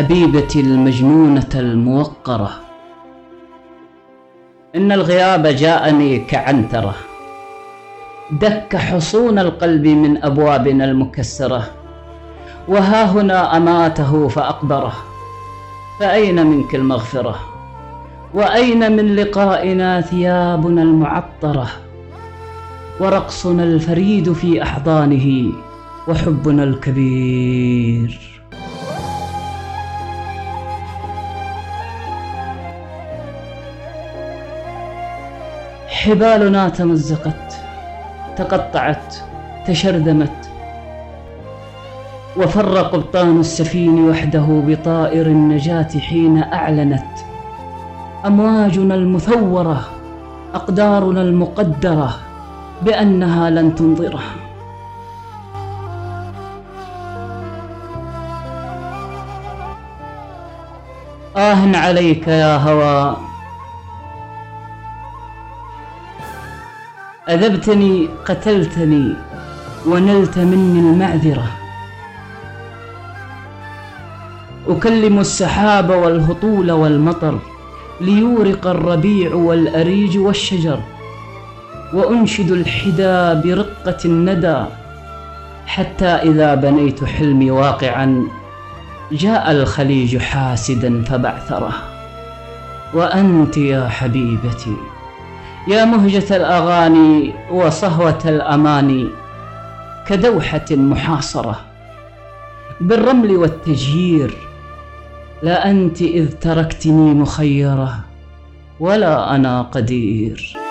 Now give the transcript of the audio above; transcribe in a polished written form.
حبيبتي المجنونة الموقرة، إن الغياب جاءني كعنترة، دك حصون القلب من أبوابنا المكسرة، وها هنا أماته فأقبره، فأين منك المغفرة؟ وأين من لقائنا ثيابنا المعطرة، ورقصنا الفريد في أحضانه، وحبنا الكبير؟ حبالنا تمزقت، تقطعت، تشرذمت، وفر قبطان السفين وحده بطائر النجاة حين أعلنت. أمواجنا المثورة، أقدارنا المقدرة بأنها لن تنظره. آه عليك يا هوى، أذبتني قتلتني ونلت مني المعذرة. أكلم السحاب والهطول والمطر ليورق الربيع والأريج والشجر، وأنشد الحدا برقة الندى، حتى إذا بنيت حلمي واقعا جاء الخليج حاسدا فبعثره. وأنت يا حبيبتي، يا مهجة الأغاني وصهوة الأماني، كدوحة محاصرة بالرمل والتجيير، لا أنت إذ تركتني مخيرة ولا أنا قدير.